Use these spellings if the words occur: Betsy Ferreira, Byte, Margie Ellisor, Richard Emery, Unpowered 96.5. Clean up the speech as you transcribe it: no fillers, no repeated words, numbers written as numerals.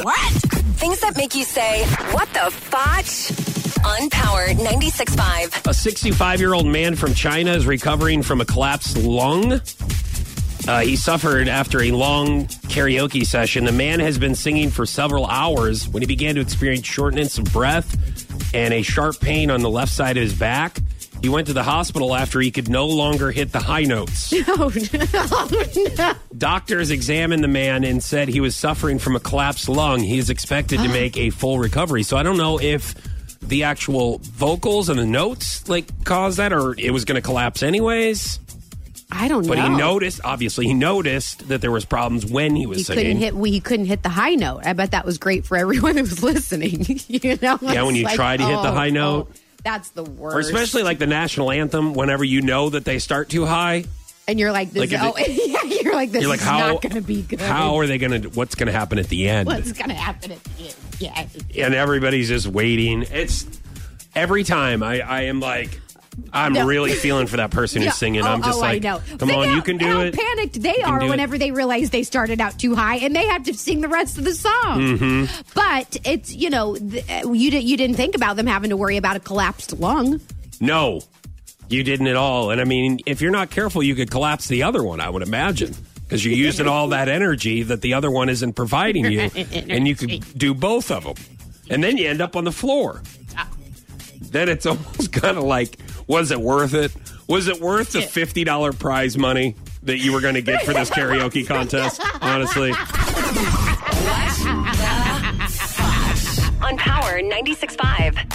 What? Things that make you say, what the fotch? Unpowered 96.5. A 65-year-old man from China is recovering from a collapsed lung. He suffered after a long karaoke session. The man has been singing for several hours when he began to experience shortness of breath and a sharp pain on the left side of his back. He went to the hospital after he could no longer hit the high notes. No. Doctors examined the man and said he was suffering from a collapsed lung. He is expected to make a full recovery. So I don't know if the actual vocals and the notes caused that, or it was going to collapse anyways. I don't know. But he noticed, obviously, that there was problems when he was singing. He couldn't hit the high note. I bet that was great for everyone that was listening. Yeah, when you try to hit the high note. That's the worst. Or especially the national anthem, whenever you know that they start too high. And you're like, this is not going to be good. What's going to happen at the end? Yeah. And everybody's just waiting. It's every time I am like, really feeling for that person who's singing. I'm just like, come on, you can do it. How panicked they are whenever they realize they started out too high and they have to sing the rest of the song. Mm-hmm. But it's, you didn't think about them having to worry about a collapsed lung. No, you didn't at all. And I mean, if you're not careful, you could collapse the other one, I would imagine. Because you're using all that energy that the other one isn't providing you. And you could do both of them. And then you end up on the floor. Then it's almost kind of like, was it worth it? Was it worth the $50 prize money that you were going to get for this karaoke contest? Honestly. On Power 96.5.